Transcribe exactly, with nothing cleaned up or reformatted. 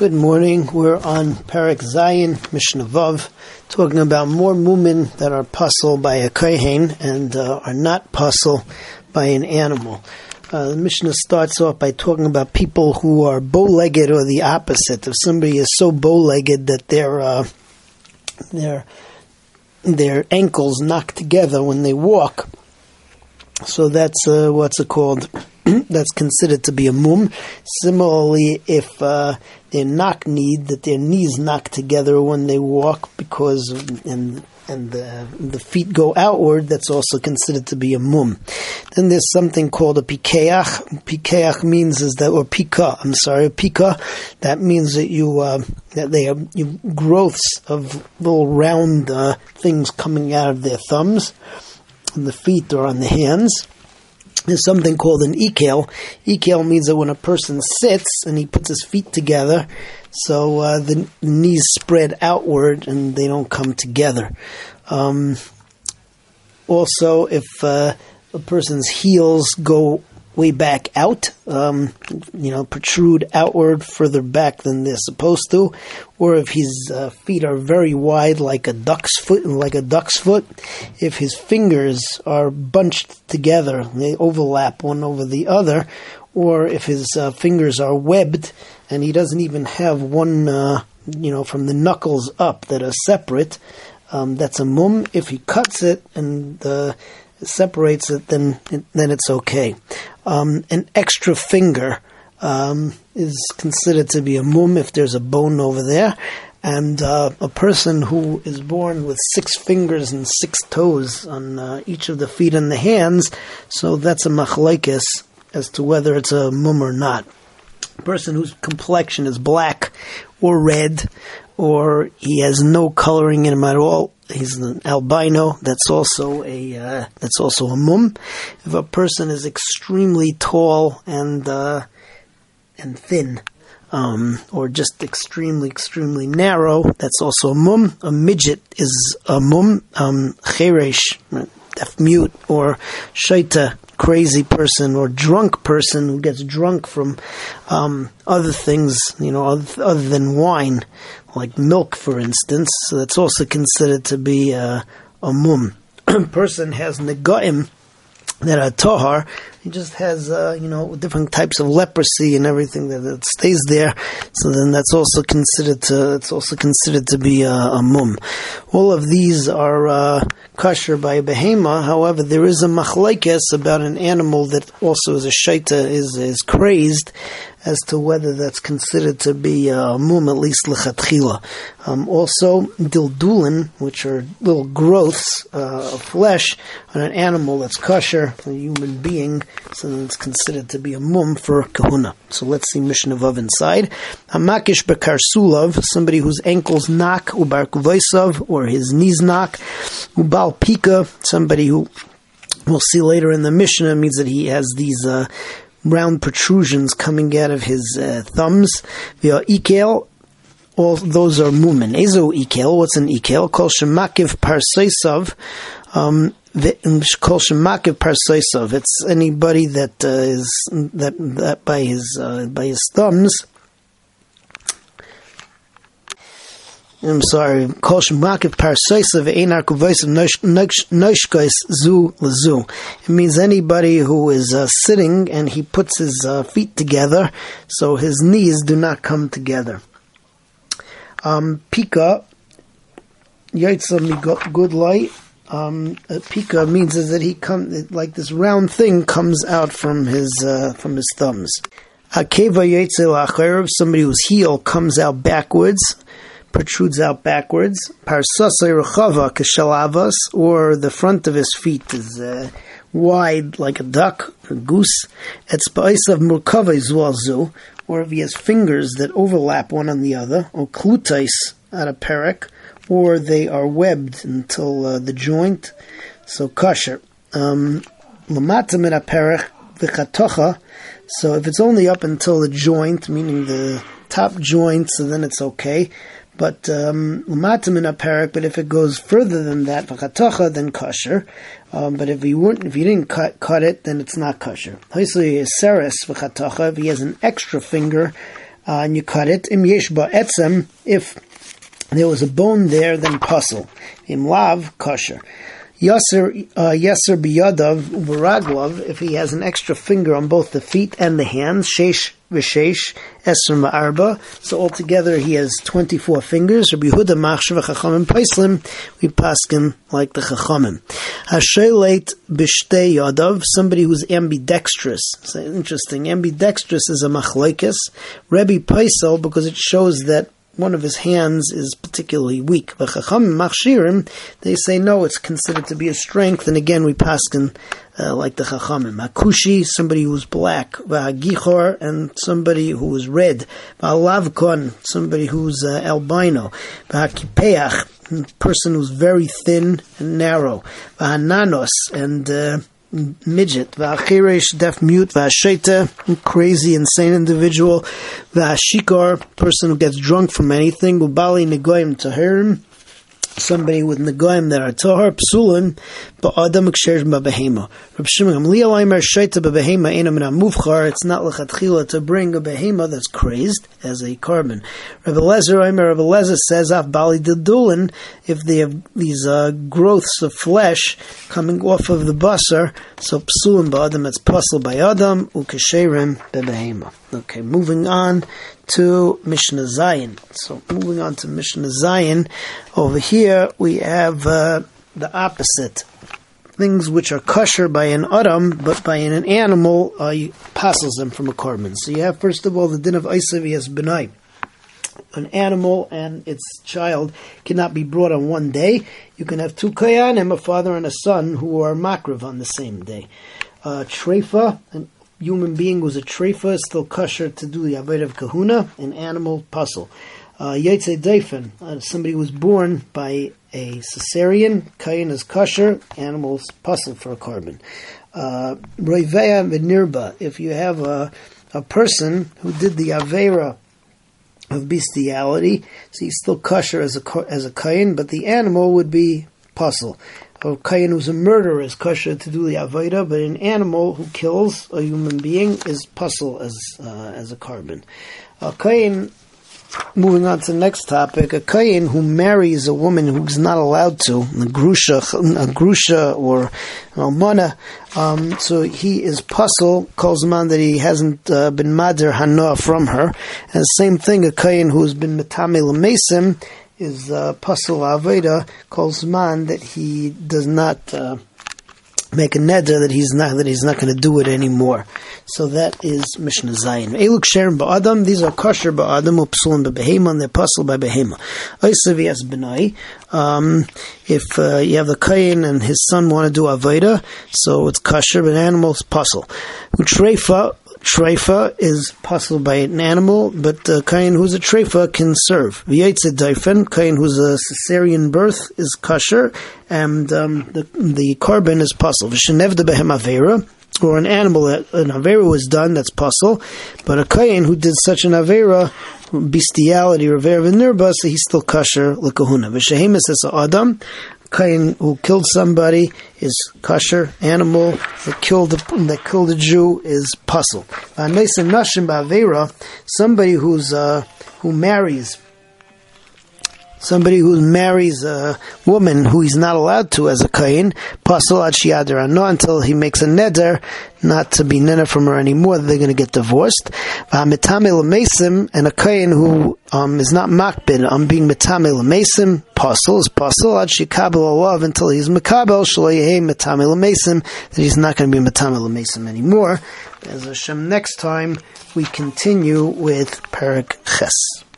Good morning. We're on Perek Zayin, Mishnah Vav, talking about more mumen that are pasul by a kohen and uh, are not pasul by an animal. Uh, the Mishnah starts off by talking about people who are bow-legged or the opposite. If somebody is so bow-legged that their uh, their their ankles knock together when they walk, so that's uh, what's it called? That's considered to be a mum. Similarly, if uh, they're knock-kneed, that their knees knock together when they walk, because and and the, the feet go outward, that's also considered to be a mum. Then there's something called a pikeach. Pikeach means is that, or pika, I'm sorry, pika. That means that you uh, that they have you, growths of little round uh, things coming out of their thumbs, on the feet or on the hands. There's something called an ekel. Ekel means that when a person sits and he puts his feet together, so uh, the knees spread outward and they don't come together. Um, also, if uh, a person's heels go way back out, um, you know, protrude outward further back than they're supposed to, or if his uh, feet are very wide, like a duck's foot, like a duck's foot, if his fingers are bunched together, they overlap one over the other, or if his uh, fingers are webbed and he doesn't even have one, uh, you know, from the knuckles up that are separate, um, that's a mum. If he cuts it and uh, separates it, then then it's okay. Um, an extra finger um, is considered to be a mum if there's a bone over there. And uh, a person who is born with six fingers and six toes on uh, each of the feet and the hands, so that's a machleikis as to whether it's a mum or not. A person whose complexion is black or red, or he has no coloring in him at all, he's an albino, that's also a uh, that's also a mum. If a person is extremely tall and uh, and thin, um, or just extremely, extremely narrow, that's also a mum. A midget is a mum. Um, cheresh, deaf mute, or shaita, crazy person, or drunk person who gets drunk from um, other things, you know, other, other than wine, like milk, for instance. So that's also considered to be uh, a mum. A person has negaim that are tahar. He just has, uh, you know, different types of leprosy and everything that, that stays there. So then that's also considered to, it's also considered to be a, a mum. All of these are uh, kosher by Behema. However, there is a machleikis about an animal that also is a shaita, is is crazed, as to whether that's considered to be a mum, at least l'chatchila. Um, also, dildulin, which are little growths uh, of flesh on an animal that's kosher, a human being, so then it's considered to be a mum for kahuna. So let's see Mishnah Vav inside. Amakish Bekar Sulav, somebody whose ankles knock, ubar or his knees knock. Ubal Pika, somebody who we'll see later in the Mishnah, means that he has these Uh, round protrusions coming out of his uh, thumbs. Via Ekal, all those are mumen. Ezo Ikel, what's an ekel? Called Shemakiv Parsev. Um called Shemakiv Parseisov. It's anybody that uh, is that that by his uh, by his thumbs. I'm sorry. It means anybody who is uh, sitting and he puts his uh, feet together, so his knees do not come together. Um, pika, yaitza good light. Um, pika means is that he come like this round thing comes out from his uh, from his thumbs. Akeva yaitza lacherub, somebody whose heel comes out backwards. Protrudes out backwards. Parseisov, or the front of his feet is uh, wide like a duck, a goose. Or if he has fingers that overlap one on the other, or klutais out of parech, or they are webbed until uh, the joint. So kosher. Um, so if it's only up until the joint, meaning the top joint, so then it's okay. But um, but if it goes further than that, chatocha, then kosher. Um, but if he wouldn't, if he didn't cut, cut it, then it's not kosher. If he has an extra finger uh, and you cut it. Im yesh ba etzem, if there was a bone there, then pasul. Im lav, kosher. Yaser uh, yaser biyadav uberaglav, if he has an extra finger on both the feet and the hands, shesh v'shesh eser ma'arba, so altogether he has twenty-four fingers. Rabbi Yehuda machshav chachamim paislim, we paskin like the chachamim. Hashelet b'shtei yadav, somebody who's ambidextrous. So interesting, ambidextrous is a machleikis. Rabbi paisel, because it shows that one of his hands is particularly weak. V'chacham machshirim, they say no, it's considered to be a strength, and again we paskin uh, like the chachamim. Akushi, somebody who's black. V'hagichor, and somebody who is red. V'alavkon, somebody who's uh, albino. V'hakipeach, person who's very thin and narrow. V'hananos, and uh, midget. V'achiresh, deaf mute. V'ashaita, crazy, insane individual. V'ashikar, person who gets drunk from anything. Ubali negaim tahirim, somebody with negaim that are tahar. Psulin, ba'adam m'ksherim ba'behema. Reb Shimon Gamliel aimer shaita ba'behema ainam na mufchar. It's not l'chatchila to bring a behema that's crazed as a carbon. Reb Elazar aimer, Reb Elazar says af bali dildulin, if they have these uh, growths of flesh coming off of the basar, so psulin ba'adam, it's pasul ba'adam u'ksherim ba'behema. Okay, moving on to Mishnah Zion. So moving on to Mishnah Zion, over here we have uh, the opposite. Things which are kosher by an adam, but by an animal, uh, passes them from a korban. So you have, first of all, the din of Isavi as benai. An animal and its child cannot be brought on one day. You can have two koyanim, a father and a son, who are makriv on the same day. Uh, Trefa, an human being who's a trefa, is still kosher to do the avodah of kahuna, an animal pasul. Uh, Yaitze Deifen, uh, somebody who was born by a cesarean, kayin is kosher, animals pasul for a korban. Uh, Reiveya Venirba, if you have a, a person who did the avera of bestiality, so he's still kosher as a, as a kayin, but the animal would be pasul. A kayin who's a murderer is kosher to do the avodah, but an animal who kills a human being is pasul as uh, as a korban. A kayin, moving on to the next topic, a kohen who marries a woman who's not allowed to, a grusha, a grusha or an almana, um, so he is pasul, calls him on that he hasn't uh, been madir hanoah from her. And the same thing, a kohen who's been metame le mesim is uh, pasul aveda, calls him on that he does not uh, make a neder that he's not that he's not going to do it anymore. So that is Mishnah Zion. Eluk sherim ba'adam, these are kosher ba'adam, upsulin ba'behema, and they're pasul by behema. Oisav yes benai, um, if uh, you have the kohen and his son want to do avodah, so it's kosher, but animals pasul. Utrefa, trefa is pasul by an animal, but the uh, kohen who's a trefa can serve. V'yetze daifen, kohen who's a cesarean birth is kosher, and um, the the korban is pasul. V'shenevda behem avera, or an animal that an avera was done, that's pasul, but a kohen who did such an avera, bestiality or avera v'nirba, so he's still kosher l'kahuna. V'shehemis es adam, kohen who killed somebody is kosher, animal that killed a, that killed a Jew is pasul. V'aneisa nashim ba'avera, somebody who's uh, who marries. Somebody who marries a woman who he's not allowed to as a kohen, pasul ad shi'adir ano, until he makes a neder not to be neder from her anymore, they're going to get divorced. V'hametame l'mesim, and a kohen who um, is not makbid on being metame l'mesim, pasul is pasul ad shi'kabel olav, until he's makabel shelo yehi metame l'mesim, that he's not going to be metame l'mesim anymore. As Hashem, next time we continue with Perek Ches.